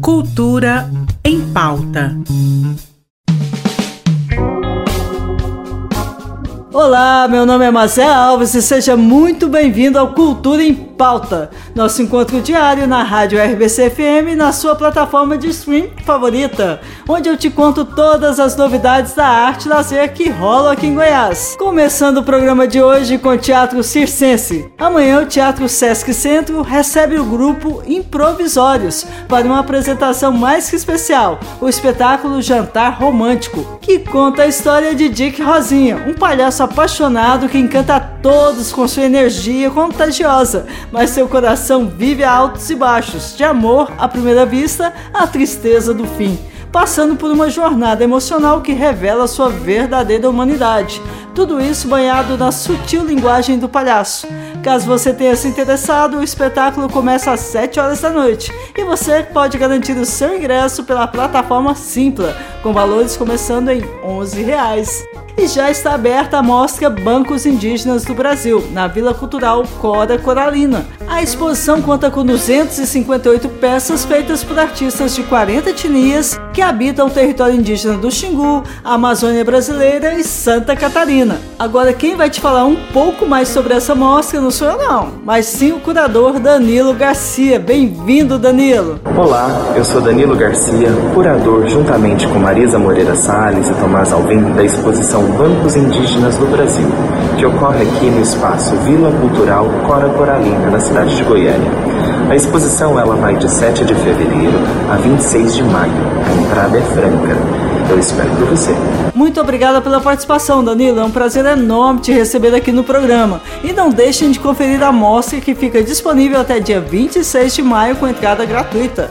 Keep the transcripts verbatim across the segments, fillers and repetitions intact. Cultura em Pauta. Olá, meu nome é Marcelo Alves e seja muito bem-vindo ao Cultura em Pauta, nosso encontro diário na rádio R B C F M, na sua plataforma de stream favorita, onde eu te conto todas as novidades da arte e lazer que rolam aqui em Goiás. Começando o programa de hoje com o Teatro Circense. Amanhã o Teatro Sesc Centro recebe o grupo Improvisórios para uma apresentação mais que especial, o espetáculo Jantar Romântico, que conta a história de Dick Rosinha, um palhaço apaixonado que encanta a todos com sua energia contagiosa, mas seu coração vive a altos e baixos, de amor à primeira vista à tristeza do fim, passando por uma jornada emocional que revela sua verdadeira humanidade. Tudo isso banhado na sutil linguagem do palhaço. Caso você tenha se interessado, o espetáculo começa às sete horas da noite e você pode garantir o seu ingresso pela plataforma Simpla, com valores começando em onze reais. E já está aberta a mostra Bancos Indígenas do Brasil, na Vila Cultural Cora Coralina. A exposição conta com duzentas e cinquenta e oito peças feitas por artistas de quarenta etnias que habitam o território indígena do Xingu, Amazônia Brasileira e Santa Catarina. Agora quem vai te falar um pouco mais sobre essa mostra não sou eu não, mas sim o curador Danilo Garcia. Bem-vindo, Danilo! Olá, eu sou Danilo Garcia, curador juntamente com Marisa Moreira Salles e Tomás Alvim da exposição Bancos Indígenas do Brasil, que ocorre aqui no espaço Vila Cultural Cora Coralina, na cidade de Goiânia. A exposição ela vai de sete de fevereiro a vinte e seis de maio. A entrada é franca. Eu espero por você. Muito obrigada pela participação, Danilo. É um prazer enorme te receber aqui no programa. E não deixem de conferir a mostra que fica disponível até dia vinte e seis de maio com entrada gratuita.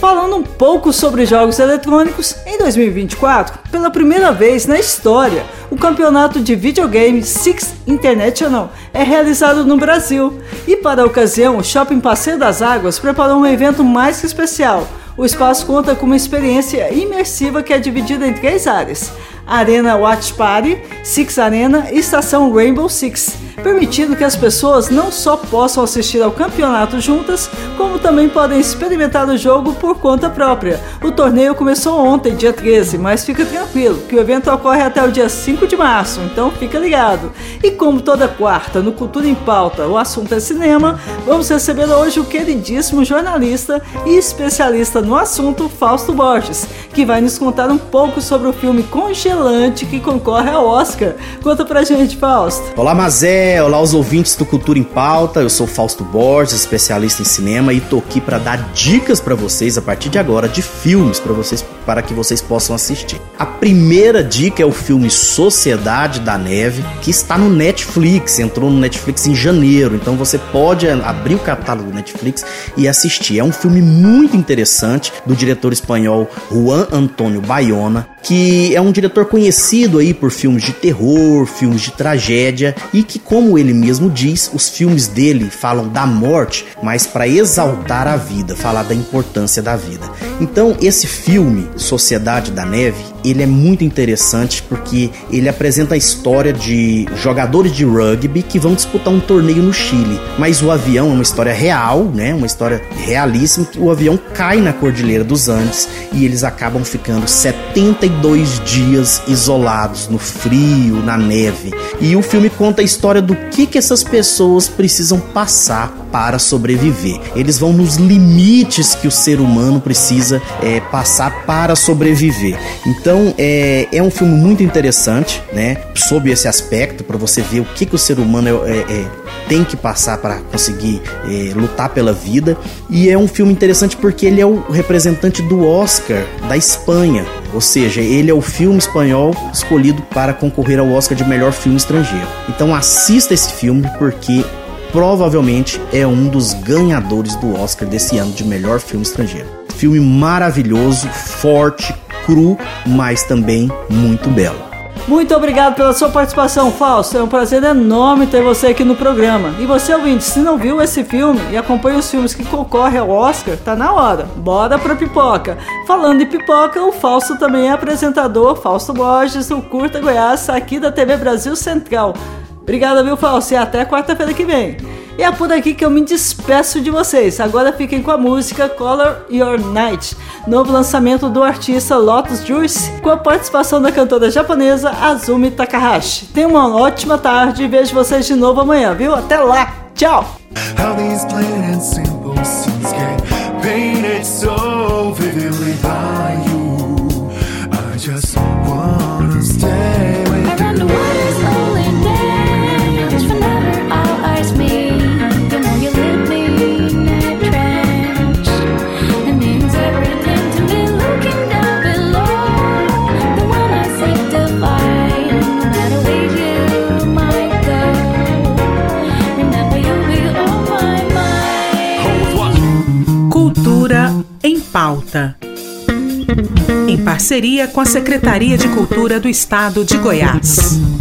Falando um pouco sobre jogos eletrônicos, em dois mil e vinte e quatro, pela primeira vez na história, o campeonato de videogame Six International é realizado no Brasil. E para a ocasião, o Shopping Passeio das Águas preparou um evento mais que especial. O espaço conta com uma experiência imersiva que é dividida em três áreas: Arena Watch Party, Six Arena e Estação Rainbow Six, permitindo que as pessoas não só possam assistir ao campeonato juntas, como também podem experimentar o jogo por conta própria. O torneio começou ontem, dia treze, mas fica tranquilo, que o evento ocorre até o dia cinco de março, então fica ligado. E como toda quarta, no Cultura em Pauta, o assunto é cinema, vamos receber hoje o queridíssimo jornalista e especialista no assunto, Fausto Borges, que vai nos contar um pouco sobre o filme Congelado que concorre ao Oscar. Conta pra gente, Fausto. Olá, Mazé. Olá, os ouvintes do Cultura em Pauta. Eu sou Fausto Borges, especialista em cinema, e tô aqui pra dar dicas pra vocês a partir de agora de filmes pra vocês, para que vocês possam assistir. A primeira dica é o filme Sociedade da Neve, que está no Netflix. Entrou no Netflix em janeiro, então você pode abrir o catálogo do Netflix e assistir. É um filme muito interessante do diretor espanhol Juan Antonio Bayona, que é um diretor conhecido aí por filmes de terror, filmes de tragédia, e que, como ele mesmo diz, os filmes dele falam da morte, mas para exaltar a vida, falar da importância da vida. Então, esse filme, Sociedade da Neve, ele é muito interessante porque ele apresenta a história de jogadores de rugby que vão disputar um torneio no Chile, mas o avião é uma história real, né? Uma história realíssima, que o avião cai na Cordilheira dos Andes e eles acabam ficando setenta e dois dias isolados no frio, na neve. E o filme conta a história do que, que essas pessoas precisam passar para sobreviver. Eles vão nos limites que o ser humano precisa é, passar para sobreviver. Então é, é um filme muito interessante, né? Sob esse aspecto, para você ver o que, que o ser humano é, é, é, tem que passar para conseguir é, lutar pela vida. E é um filme interessante porque ele é o representante do Oscar da Espanha. Ou seja, ele é o filme espanhol escolhido para concorrer ao Oscar de melhor filme estrangeiro. Então assista esse filme porque provavelmente é um dos ganhadores do Oscar desse ano de melhor filme estrangeiro. Filme maravilhoso, forte, cru, mas também muito belo. Muito obrigado pela sua participação, Fausto. É um prazer enorme ter você aqui no programa. E você, ouvinte, se não viu esse filme e acompanha os filmes que concorrem ao Oscar, tá na hora. Bora pra pipoca. Falando em pipoca, o Fausto também é apresentador, Fausto Borges, do Curta Goiás, aqui da T V Brasil Central. Obrigado, viu, Fausto? E até quarta-feira que vem. E é por aqui que eu me despeço de vocês. Agora fiquem com a música Color Your Night, novo lançamento do artista Lotus Juice, com a participação da cantora japonesa Azumi Takahashi. Tenham uma ótima tarde e vejo vocês de novo amanhã, viu? Até lá! Tchau! How these plain and simple scenes get painted so vividly by you. I just wanna stay with you. I run the world as lonely day, just whenever all eyes meet. The more you leave me in a trench, it means everything to me. Looking down below, the one I seek to find. No matter where you might go, remember you'll be on my mind. Cultura em Pauta, em parceria com a Secretaria de Cultura do Estado de Goiás.